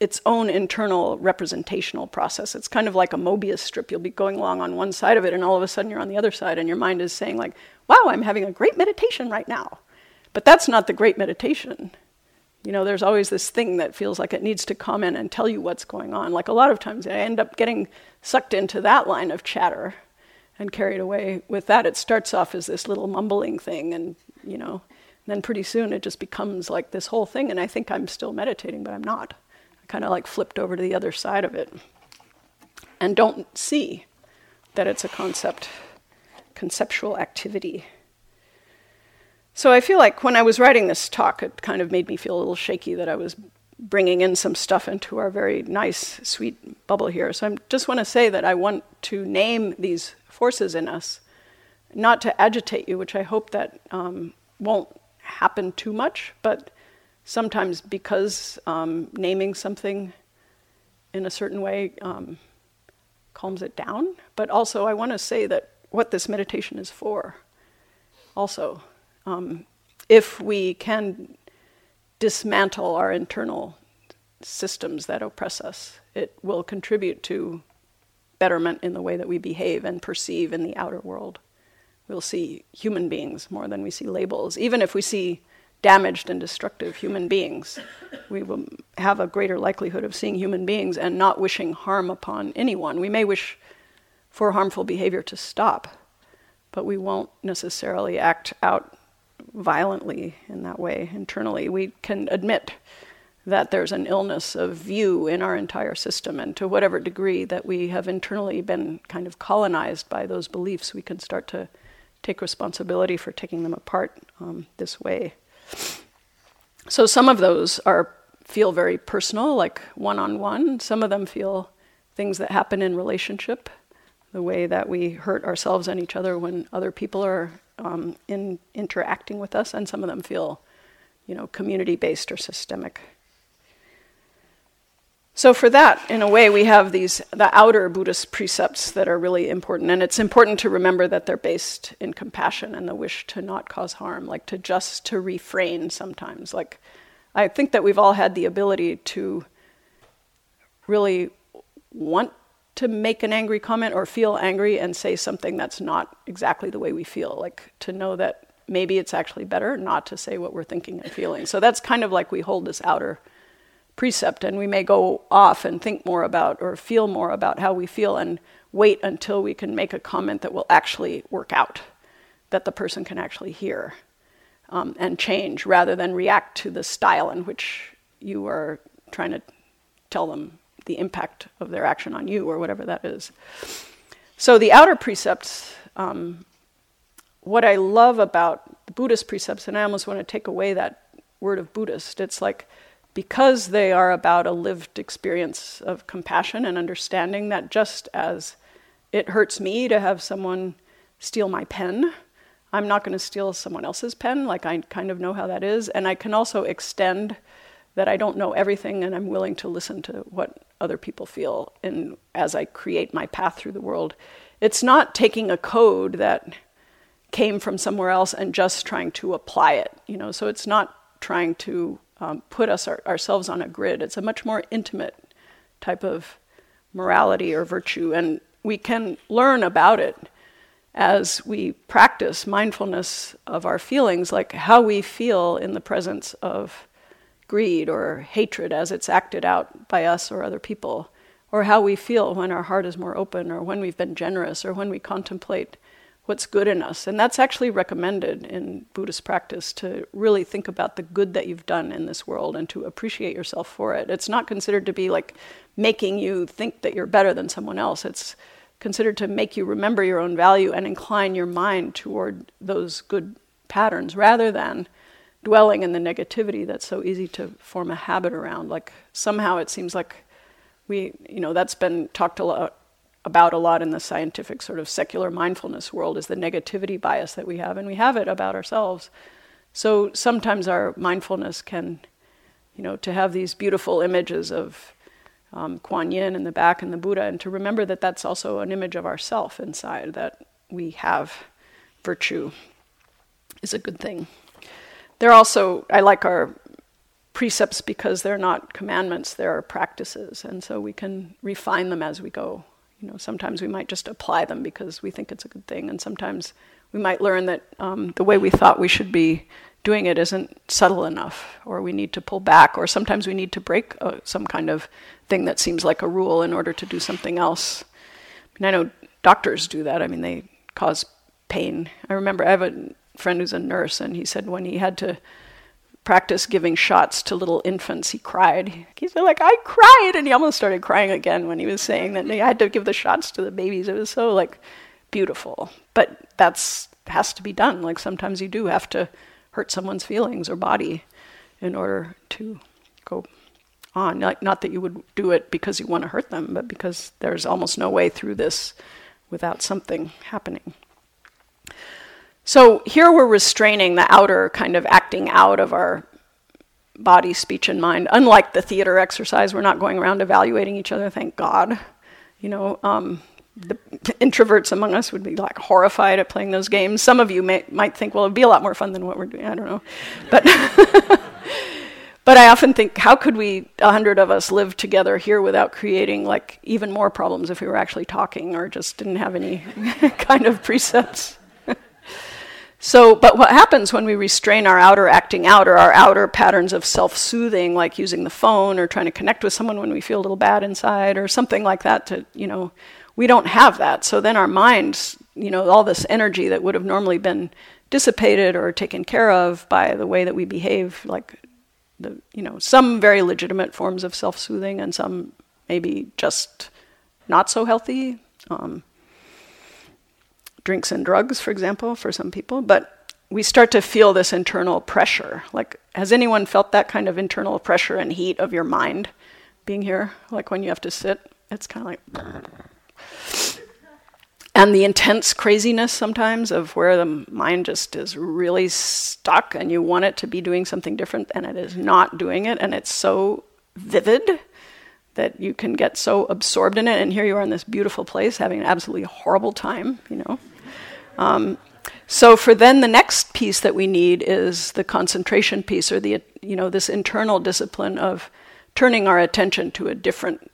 its own internal representational process. It's kind of like a Mobius strip. You'll be going along on one side of it, and all of a sudden you're on the other side, and your mind is saying, like, wow, I'm having a great meditation right now. But that's not the great meditation. You know, there's always this thing that feels like it needs to come in and tell you what's going on. Like, a lot of times I end up getting sucked into that line of chatter and carried away with that. It starts off as this little mumbling thing, and, you know, then pretty soon it just becomes like this whole thing, and I think I'm still meditating, but I'm not. I kind of like flipped over to the other side of it and don't see that it's a conceptual activity. So I feel like when I was writing this talk, it kind of made me feel a little shaky that I was bringing in some stuff into our very nice, sweet bubble here. So I just want to say that I want to name these forces in us, not to agitate you, which I hope that won't happen too much, but sometimes because naming something in a certain way calms it down. But also I want to say that what this meditation is for also. If we can dismantle our internal systems that oppress us, it will contribute to betterment in the way that we behave and perceive in the outer world. We'll see human beings more than we see labels. Even if we see damaged and destructive human beings, we will have a greater likelihood of seeing human beings and not wishing harm upon anyone. We may wish for harmful behavior to stop, but we won't necessarily act out violently in that way internally. We can admit that there's an illness of view in our entire system, and to whatever degree that we have internally been kind of colonized by those beliefs, we can start to take responsibility for taking them apart this way. So some of those feel very personal, like one-on-one. Some of them feel things that happen in relationship, the way that we hurt ourselves and each other when other people are interacting with us, and some of them feel, you know, community-based or systemic. So for that, in a way, we have the outer Buddhist precepts that are really important, and it's important to remember that they're based in compassion and the wish to not cause harm, like to refrain sometimes. Like, I think that we've all had the ability to really want to make an angry comment or feel angry and say something that's not exactly the way we feel, like to know that maybe it's actually better not to say what we're thinking and feeling. So that's kind of like we hold this outer precept, and we may go off and think more about or feel more about how we feel and wait until we can make a comment that will actually work out, that the person can actually hear and change, rather than react to the style in which you are trying to tell them the impact of their action on you, or whatever that is. So the outer precepts, what I love about the Buddhist precepts, and I almost want to take away that word of Buddhist, it's like, because they are about a lived experience of compassion and understanding that just as it hurts me to have someone steal my pen, I'm not going to steal someone else's pen. Like, I kind of know how that is, and I can also extend that I don't know everything, and I'm willing to listen to what other people feel and as I create my path through the world. It's not taking a code that came from somewhere else and just trying to apply it, you know. So it's not trying to put ourselves on a grid. It's a much more intimate type of morality or virtue, and we can learn about it as we practice mindfulness of our feelings, like how we feel in the presence of greed or hatred as it's acted out by us or other people, or how we feel when our heart is more open, or when we've been generous, or when we contemplate what's good in us. And that's actually recommended in Buddhist practice, to really think about the good that you've done in this world and to appreciate yourself for it. It's not considered to be like making you think that you're better than someone else. It's considered to make you remember your own value and incline your mind toward those good patterns, rather than dwelling in the negativity that's so easy to form a habit around. Like, somehow it seems like we, you know, that's been talked about a lot in the scientific sort of secular mindfulness world, is the negativity bias that we have, and we have it about ourselves. So sometimes our mindfulness can, you know, to have these beautiful images of Kuan Yin in the back and the Buddha, and to remember that that's also an image of ourself inside, that we have virtue, is a good thing. They're also, I like our precepts because they're not commandments, they're practices, and so we can refine them as we go. You know, sometimes we might just apply them because we think it's a good thing, and sometimes we might learn that the way we thought we should be doing it isn't subtle enough, or we need to pull back, or sometimes we need to break some kind of thing that seems like a rule in order to do something else. I mean, I know doctors do that. I mean, they cause pain. I remember I have a friend who's a nurse, and he said when he had to practice giving shots to little infants, he cried. He's like, I cried, and he almost started crying again when he was saying that they had to give the shots to the babies. It was so like beautiful, but that's has to be done. Like, sometimes you do have to hurt someone's feelings or body in order to go on. Like, not that you would do it because you want to hurt them, but because there's almost no way through this without something happening. So here we're restraining the outer kind of acting out of our body, speech, and mind. Unlike the theater exercise, we're not going around evaluating each other, thank God. You know, the introverts among us would be like horrified at playing those games. Some of you might think, well, it'd be a lot more fun than what we're doing. I don't know. But I often think, how could 100 of us live together here without creating like even more problems if we were actually talking or just didn't have any kind of precepts? So, but what happens when we restrain our outer acting out, or our outer patterns of self-soothing, like using the phone or trying to connect with someone when we feel a little bad inside or something like that, to, you know, we don't have that. So then our minds, you know, all this energy that would have normally been dissipated or taken care of by the way that we behave, like, the, you know, some very legitimate forms of self-soothing and some maybe just not so healthy. Drinks and drugs, for example, for some people, but we start to feel this internal pressure. Like, has anyone felt that kind of internal pressure and heat of your mind being here? Like when you have to sit, it's kind of like, and the intense craziness sometimes of where the mind just is really stuck and you want it to be doing something different and it is not doing it, and it's so vivid that you can get so absorbed in it, and here you are in this beautiful place having an absolutely horrible time, you know. So for then the next piece that we need is the concentration piece, or the, you know, this internal discipline of turning our attention to a different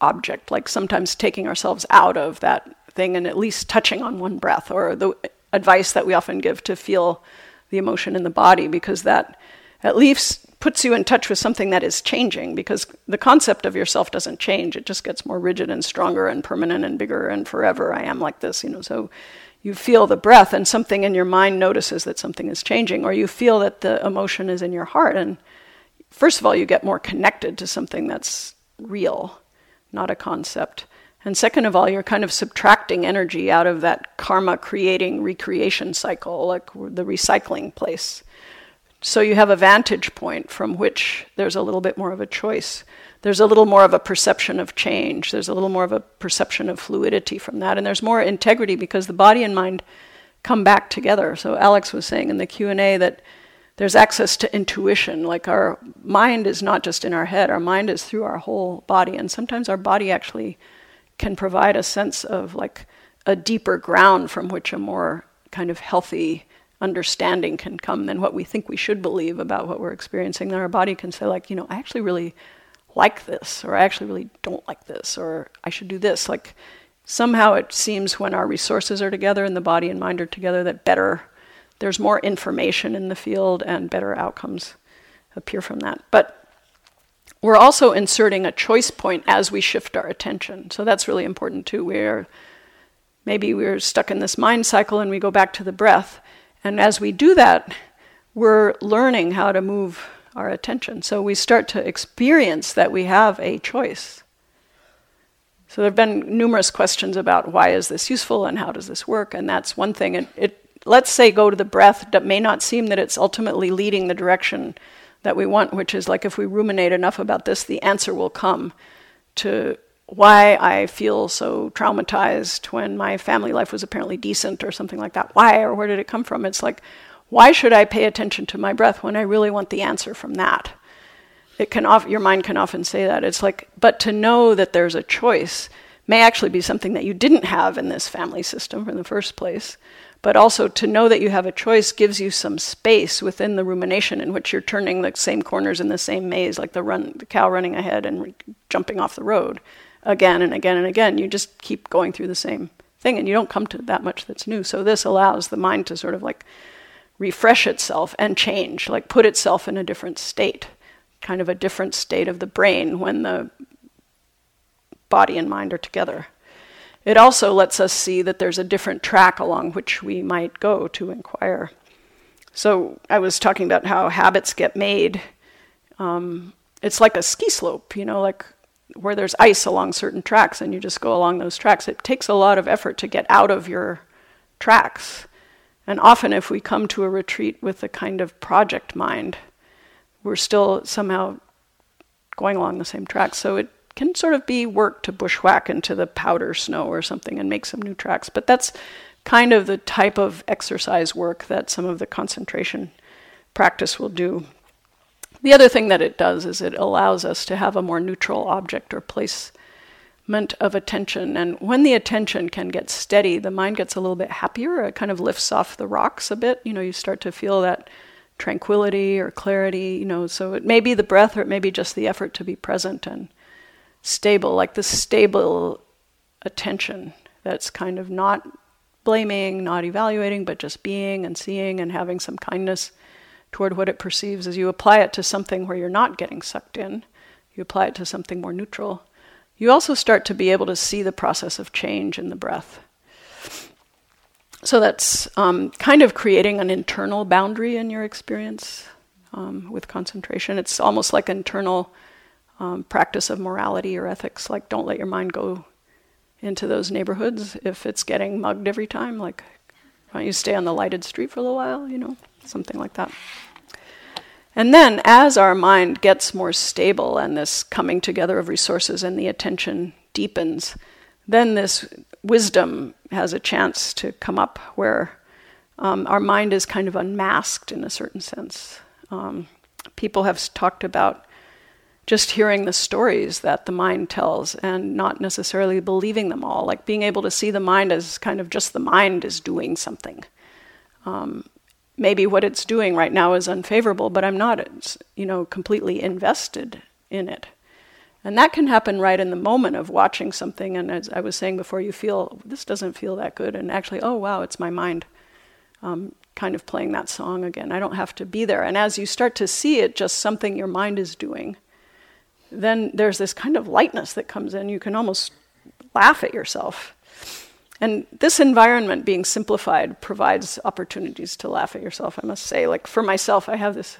object, like sometimes taking ourselves out of that thing and at least touching on one breath, or the advice that we often give to feel the emotion in the body, because that at least puts you in touch with something that is changing, because the concept of yourself doesn't change. It just gets more rigid and stronger and permanent and bigger and forever. I am like this, you know. So you feel the breath and something in your mind notices that something is changing, or you feel that the emotion is in your heart. And first of all, you get more connected to something that's real, not a concept. And second of all, you're kind of subtracting energy out of that karma-creating recreation cycle, like the recycling place. So you have a vantage point from which there's a little bit more of a choice. There's a little more of a perception of change. There's a little more of a perception of fluidity from that. And there's more integrity because the body and mind come back together. So Alex was saying in the Q&A that there's access to intuition. Like, our mind is not just in our head. Our mind is through our whole body. And sometimes our body actually can provide a sense of like a deeper ground from which a more kind of healthy understanding can come than what we think we should believe about what we're experiencing. Then our body can say, like, you know, I actually really like this, or I actually really don't like this, or I should do this. Like, somehow it seems when our resources are together and the body and mind are together that better, there's more information in the field and better outcomes appear from that. But We're also inserting a choice point as we shift our attention. So that's really important too. Maybe we're stuck in this mind cycle and we go back to the breath. And as we do that, we're learning how to move our attention. So we start to experience that we have a choice. So there have been numerous questions about why is this useful and how does this work? And that's one thing. Let's say go to the breath. That may not seem that it's ultimately leading the direction that we want, which is like if we ruminate enough about this, the answer will come to why I feel so traumatized when my family life was apparently decent or something like that. Why or where did it come from? It's like, why should I pay attention to my breath when I really want the answer from that? Your mind can often say that. It's like, but to know that there's a choice may actually be something that you didn't have in this family system in the first place. But also to know that you have a choice gives you some space within the rumination in which you're turning the same corners in the same maze, like the cow running ahead and jumping off the road again and again and again. You just keep going through the same thing and you don't come to that much that's new. So this allows the mind to sort of like refresh itself and change, like put itself in a different state, kind of a different state of the brain when the body and mind are together. It also lets us see that there's a different track along which we might go to inquire. So I was talking about how habits get made. It's like a ski slope, like where there's ice along certain tracks and you just go along those tracks. It takes a lot of effort to get out of your tracks. And often if we come to a retreat with a kind of project mind, we're still somehow going along the same track. So it can sort of be work to bushwhack into the powder snow or something and make some new tracks. But that's kind of the type of exercise work that some of the concentration practice will do. The other thing that it does is it allows us to have a more neutral object or placement of attention. And when the attention can get steady, the mind gets a little bit happier. It kind of lifts off the rocks a bit. You start to feel that tranquility or clarity, So it may be the breath or it may be just the effort to be present and stable, like the stable attention that's kind of not blaming, not evaluating, but just being and seeing and having some kindness toward what it perceives. As you apply it to something where you're not getting sucked in, you apply it to something more neutral, you also start to be able to see the process of change in the breath. So that's kind of creating an internal boundary in your experience with concentration. It's almost like internal practice of morality or ethics, like don't let your mind go into those neighborhoods if it's getting mugged every time. Like, why don't you stay on the lighted street for a little while, something like that. And then as our mind gets more stable and this coming together of resources and the attention deepens, then this wisdom has a chance to come up where our mind is kind of unmasked in a certain sense. People have talked about just hearing the stories that the mind tells and not necessarily believing them all, like being able to see the mind as kind of just the mind is doing something. Maybe what it's doing right now is unfavorable, but I'm not, completely invested in it. And that can happen right in the moment of watching something. And as I was saying before, you feel, this doesn't feel that good. And actually, oh, wow, it's my mind kind of playing that song again. I don't have to be there. And as you start to see it, just something your mind is doing, then there's this kind of lightness that comes in. You can almost laugh at yourself. And this environment being simplified provides opportunities to laugh at yourself, I must say. Like for myself, I have this,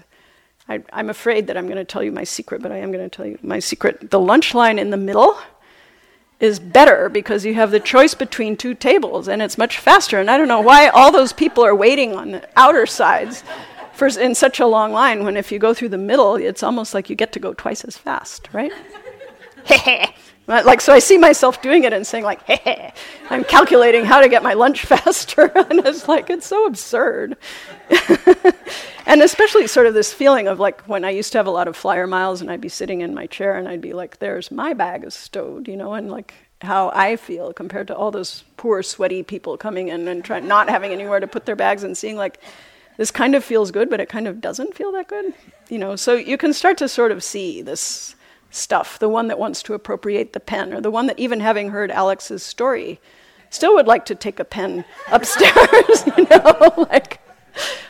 I'm afraid that I'm going to tell you my secret, but I am going to tell you my secret. The lunch line in the middle is better because you have the choice between two tables and it's much faster. And I don't know why all those people are waiting on the outer sides in such a long line, when if you go through the middle, it's almost like you get to go twice as fast, right? Like, so I see myself doing it and saying like, I'm calculating how to get my lunch faster. And it's like, it's so absurd. And especially sort of this feeling of like when I used to have a lot of flyer miles and I'd be sitting in my chair and I'd be like, there's my bag is stowed, and like how I feel compared to all those poor sweaty people coming in and not having anywhere to put their bags and seeing like, this kind of feels good, but it kind of doesn't feel that good, So you can start to sort of see this stuff, the one that wants to appropriate the pen, or the one that even having heard Alex's story, still would like to take a pen upstairs,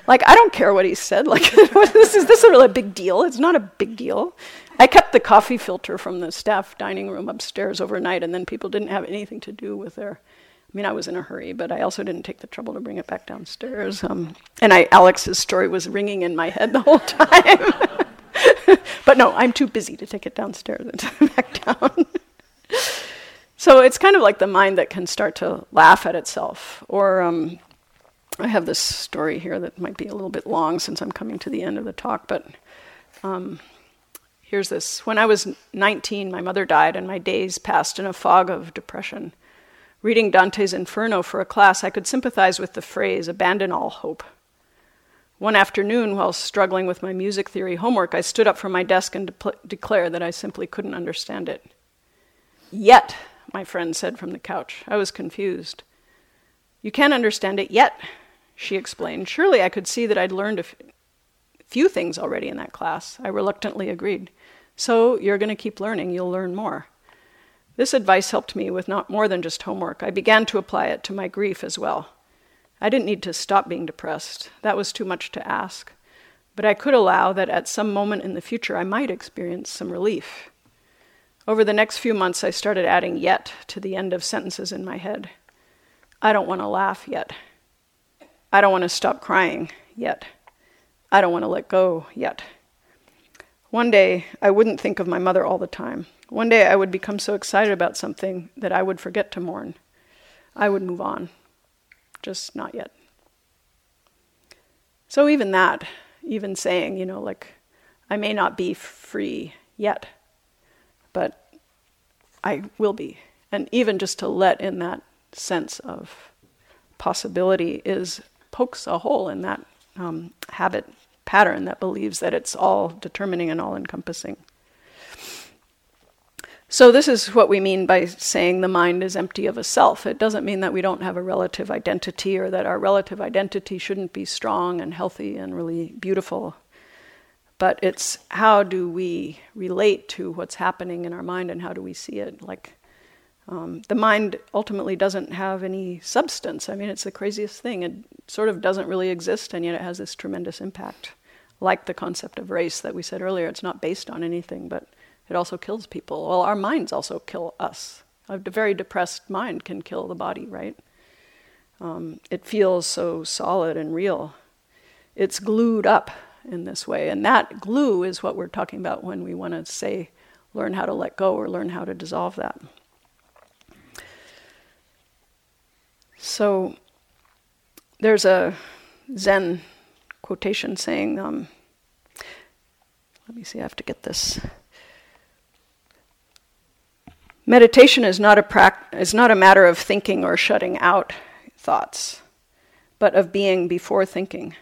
Like, I don't care what he said. Like, this is really a big deal. It's not a big deal. I kept the coffee filter from the staff dining room upstairs overnight, and then people didn't have anything to do with their... I mean, I was in a hurry, but I also didn't take the trouble to bring it back downstairs. Alex's story was ringing in my head the whole time. But no, I'm too busy to take it downstairs and back down. So it's kind of like the mind that can start to laugh at itself. Or I have this story here that might be a little bit long since I'm coming to the end of the talk, but here's this. When I was 19, my mother died, and my days passed in a fog of depression. Reading Dante's Inferno for a class, I could sympathize with the phrase, abandon all hope. One afternoon, while struggling with my music theory homework, I stood up from my desk and declared that I simply couldn't understand it. Yet, my friend said from the couch. I was confused. You can't understand it yet, she explained. Surely I could see that I'd learned a few things already in that class. I reluctantly agreed. So you're going to keep learning. You'll learn more. This advice helped me with not more than just homework. I began to apply it to my grief as well. I didn't need to stop being depressed. That was too much to ask. But I could allow that at some moment in the future, I might experience some relief. Over the next few months, I started adding yet to the end of sentences in my head. I don't want to laugh yet. I don't want to stop crying yet. I don't want to let go yet. One day, I wouldn't think of my mother all the time. One day, I would become so excited about something that I would forget to mourn. I would move on. Just not yet. So even that, even saying, like, I may not be free yet, but I will be. And even just to let in that sense of possibility pokes a hole in that habit pattern that believes that it's all determining and all encompassing. So this is what we mean by saying the mind is empty of a self. It doesn't mean that we don't have a relative identity or that our relative identity shouldn't be strong and healthy and really beautiful. But it's how do we relate to what's happening in our mind and how do we see it? Like the mind ultimately doesn't have any substance. I mean, it's the craziest thing. It sort of doesn't really exist, and yet it has this tremendous impact. Like the concept of race that we said earlier, it's not based on anything, but it also kills people. Well, our minds also kill us. A very depressed mind can kill the body, right? It feels so solid and real. It's glued up in this way. And that glue is what we're talking about when we want to say, learn how to let go or learn how to dissolve that. So there's a Zen quotation saying, let me see, I have to get this. Meditation is not a matter of thinking or shutting out thoughts, but of being before thinking.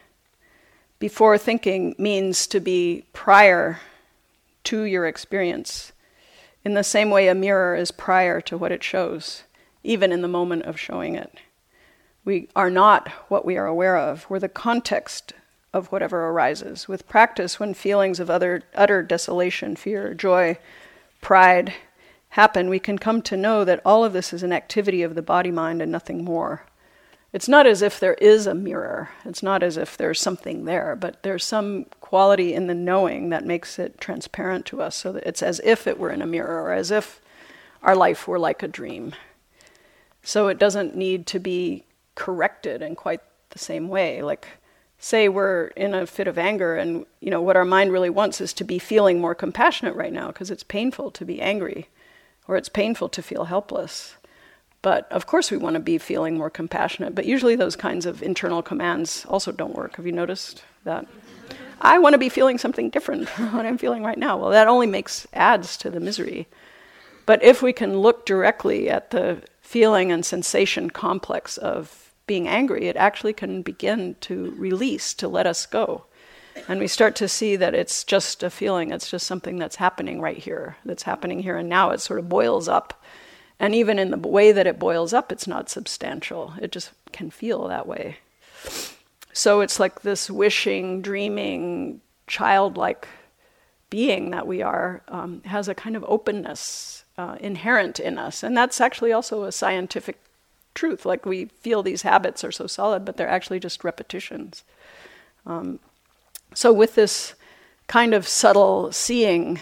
Before thinking means to be prior to your experience, in the same way a mirror is prior to what it shows, even in the moment of showing it. We are not what we are aware of. We're the context of whatever arises. With practice, when feelings of utter desolation, fear, joy, pride, happen, we can come to know that all of this is an activity of the body-mind and nothing more. It's not as if there is a mirror. It's not as if there's something there, but there's some quality in the knowing that makes it transparent to us, so that it's as if it were in a mirror or as if our life were like a dream. So it doesn't need to be corrected in quite the same way. Like, say we're in a fit of anger and, what our mind really wants is to be feeling more compassionate right now because it's painful to be angry. Or it's painful to feel helpless. But of course we want to be feeling more compassionate, but usually those kinds of internal commands also don't work. Have you noticed that? I want to be feeling something different from what I'm feeling right now. Well, that only adds to the misery. But if we can look directly at the feeling and sensation complex of being angry, it actually can begin to release, to let us go. And we start to see that it's just a feeling, it's just something that's happening right here, that's happening here and now. It sort of boils up. And even in the way that it boils up, it's not substantial. It just can feel that way. So it's like this wishing, dreaming, childlike being that we are has a kind of openness inherent in us. And that's actually also a scientific truth. Like we feel these habits are so solid, but they're actually just repetitions. So with this kind of subtle seeing,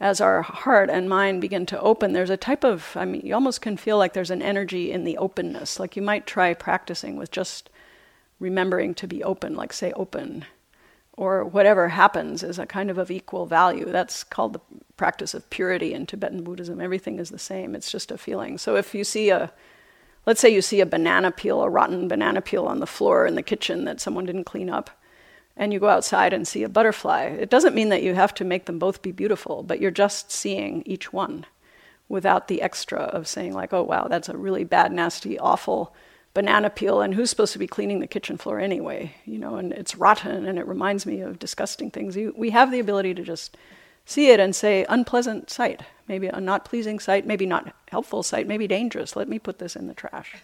as our heart and mind begin to open, there's a type of, I mean, you almost can feel like there's an energy in the openness. Like you might try practicing with just remembering to be open, like say open, or whatever happens is a kind of equal value. That's called the practice of purity in Tibetan Buddhism. Everything is the same, it's just a feeling. So if you see let's say you see a banana peel, a rotten banana peel on the floor in the kitchen that someone didn't clean up, and you go outside and see a butterfly, it doesn't mean that you have to make them both be beautiful, but you're just seeing each one without the extra of saying like, oh wow, that's a really bad, nasty, awful banana peel, and who's supposed to be cleaning the kitchen floor anyway? You know, and it's rotten, and it reminds me of disgusting things. We have the ability to just see it and say, unpleasant sight, maybe a not pleasing sight, maybe not helpful sight, maybe dangerous, let me put this in the trash.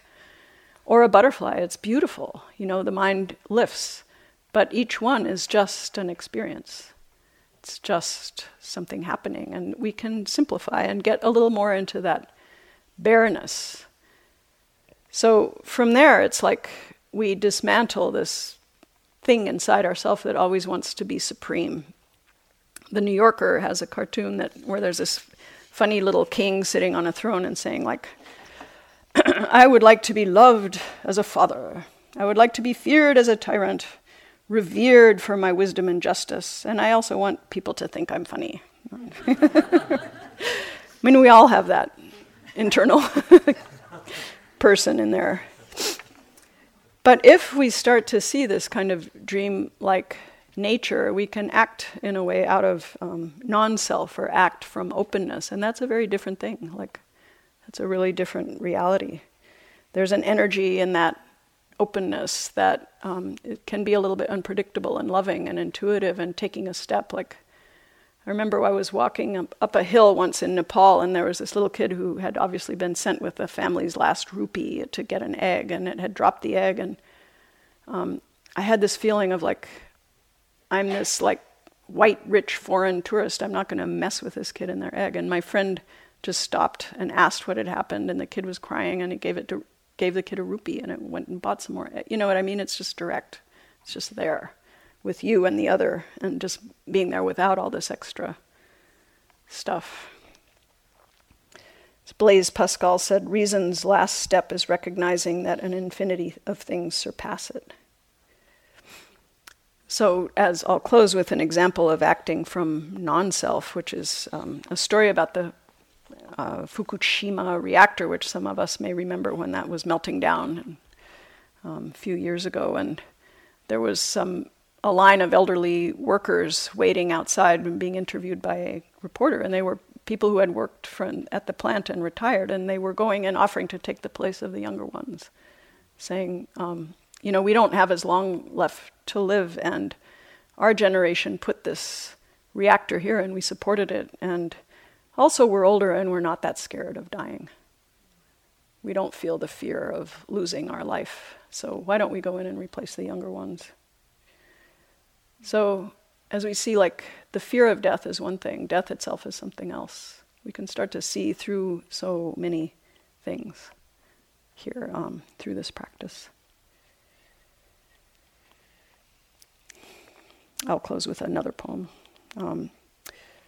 Or a butterfly, it's beautiful, you know, the mind lifts. But each one is just an experience. It's just something happening. And we can simplify and get a little more into that bareness. So from there, it's like we dismantle this thing inside ourselves that always wants to be supreme. The New Yorker has a cartoon where there's this funny little king sitting on a throne and saying like, I would like to be loved as a father. I would like to be feared as a tyrant, revered for my wisdom and justice, and I also want people to think I'm funny. I mean, we all have that internal person in there. But if we start to see this kind of dream-like nature, we can act in a way out of non-self, or act from openness, and that's a very different thing. Like, that's a really different reality. There's an energy in that openness that it can be a little bit unpredictable and loving and intuitive and taking a step. Like, I remember I was walking up a hill once in Nepal, and there was this little kid who had obviously been sent with the family's last rupee to get an egg, and it had dropped the egg, and I had this feeling of like, I'm this like white, rich, foreign tourist, I'm not going to mess with this kid and their egg. And my friend just stopped and asked what had happened, and the kid was crying, and he gave the kid a rupee, and it went and bought some more. You know what I mean? It's just direct. It's just there with you and the other, and just being there without all this extra stuff. As Blaise Pascal said, reason's last step is recognizing that an infinity of things surpass it. So as I'll close with an example of acting from non-self, which is a story about the Fukushima reactor, which some of us may remember when that was melting down a few years ago, and there was a line of elderly workers waiting outside and being interviewed by a reporter, and they were people who had worked at the plant and retired, and they were going and offering to take the place of the younger ones, saying, you know, we don't have as long left to live, and our generation put this reactor here, and we supported it, and also, we're older and we're not that scared of dying. We don't feel the fear of losing our life. So why don't we go in and replace the younger ones? So as we see, like, the fear of death is one thing. Death itself is something else. We can start to see through so many things here through this practice. I'll close with another poem.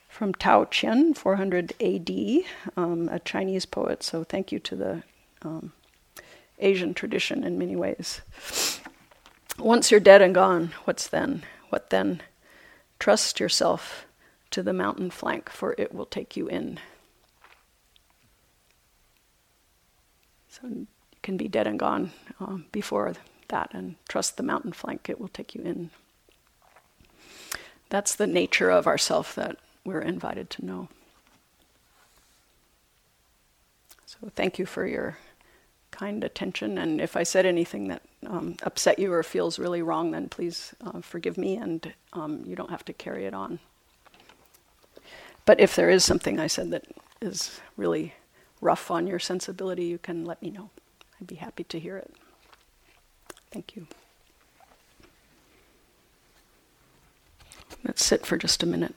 From Tao Qian, 400 AD, a Chinese poet, so thank you to the Asian tradition in many ways. Once you're dead and gone, what's then? What then? Trust yourself to the mountain flank, for it will take you in. So you can be dead and gone before that, and trust the mountain flank, it will take you in. That's the nature of ourself that we're invited to know. So thank you for your kind attention, and if I said anything that upset you or feels really wrong, then please forgive me, and you don't have to carry it on. But if there is something I said that is really rough on your sensibility, you can let me know. I'd be happy to hear it. Thank you. Let's sit for just a minute.